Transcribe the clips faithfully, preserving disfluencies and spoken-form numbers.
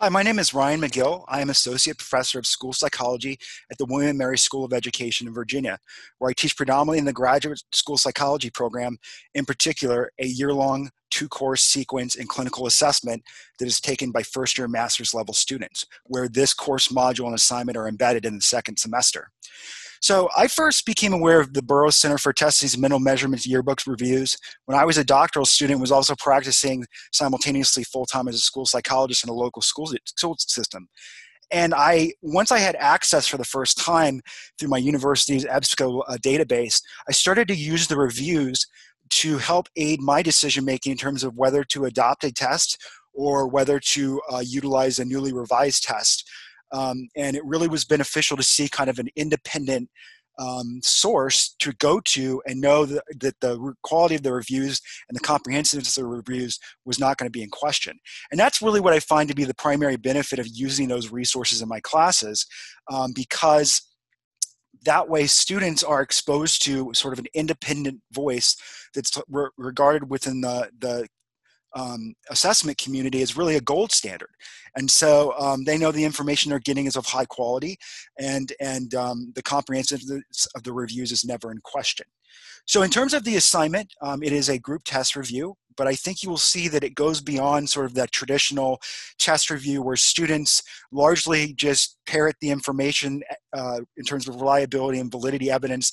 Hi, my name is Ryan McGill. I am Associate Professor of School Psychology at the William and Mary School of Education in Virginia, where I teach predominantly in the Graduate School Psychology program, in particular, a year-long two-course sequence in clinical assessment that is taken by first-year master's level students, where this course module and assignment are embedded in the second semester. So I first became aware of the Burroughs Center for Testing's Mental Measurements Yearbooks reviews when I was a doctoral student and was also practicing simultaneously full-time as a school psychologist in a local school system. And I, once I had access for the first time through my university's EBSCO uh, database, I started to use the reviews to help aid my decision-making in terms of whether to adopt a test or whether to uh, utilize a newly revised test. Um, and it really was beneficial to see kind of an independent um, source to go to and know that, that the quality of the reviews and the comprehensiveness of the reviews was not going to be in question. And that's really what I find to be the primary benefit of using those resources in my classes, um, because that way students are exposed to sort of an independent voice that's re- regarded within the, the Um, assessment community is really a gold standard. And so um, they know the information they're getting is of high quality, and, and um, the comprehensiveness of the reviews is never in question. So in terms of the assignment, um, it is a group test review, but I think you will see that it goes beyond sort of that traditional test review where students largely just parrot the information uh, in terms of reliability and validity evidence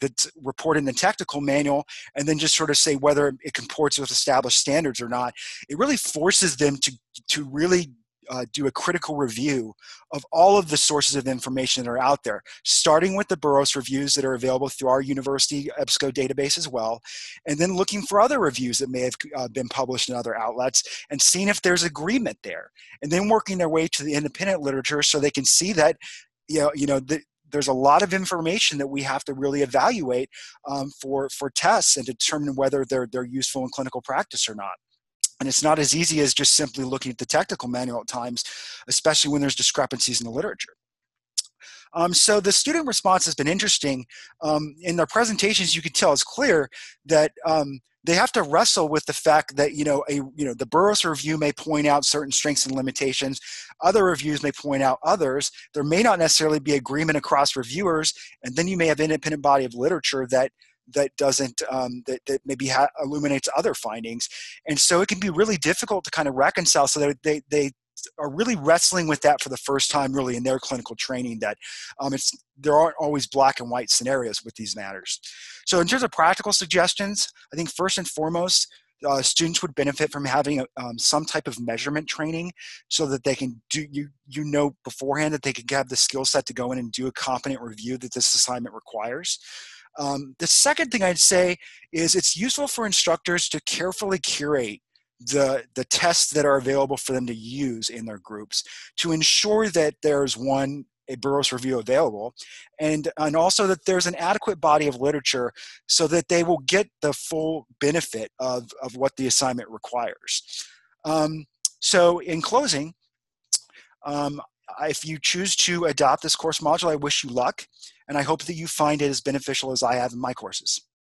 that's reported in the technical manual, and then just sort of say whether it comports with established standards or not. It really forces them to, to really uh, do a critical review of all of the sources of information that are out there, starting with the Burroughs reviews that are available through our university EBSCO database as well, and then looking for other reviews that may have uh, been published in other outlets and seeing if there's agreement there, and then working their way to the independent literature so they can see that, you know, you know the, there's a lot of information that we have to really evaluate um, for, for tests and determine whether they're, they're useful in clinical practice or not. And it's not as easy as just simply looking at the technical manual at times, especially when there's discrepancies in the literature. Um, so the student response has been interesting. Um, in their presentations, you can tell it's clear that um, they have to wrestle with the fact that, you know, a, you know, the Burroughs review may point out certain strengths and limitations. Other reviews may point out others. There may not necessarily be agreement across reviewers. And then you may have an independent body of literature that that doesn't, um, that, that maybe ha illuminates other findings. And so it can be really difficult to kind of reconcile, so that they, they are really wrestling with that for the first time really in their clinical training, that um, it's, there aren't always black and white scenarios with these matters. So in terms of practical suggestions, I think first and foremost, uh, students would benefit from having a, um, some type of measurement training so that they can do, you, you know beforehand that they can have the skill set to go in and do a competent review that this assignment requires. Um, the second thing I'd say is it's useful for instructors to carefully curate the the tests that are available for them to use in their groups to ensure that there's one a Burroughs review available, and and also that there's an adequate body of literature so that they will get the full benefit of of what the assignment requires. Um, so in closing, um, if you choose to adopt this course module, I wish you luck, and I hope that you find it as beneficial as I have in my courses.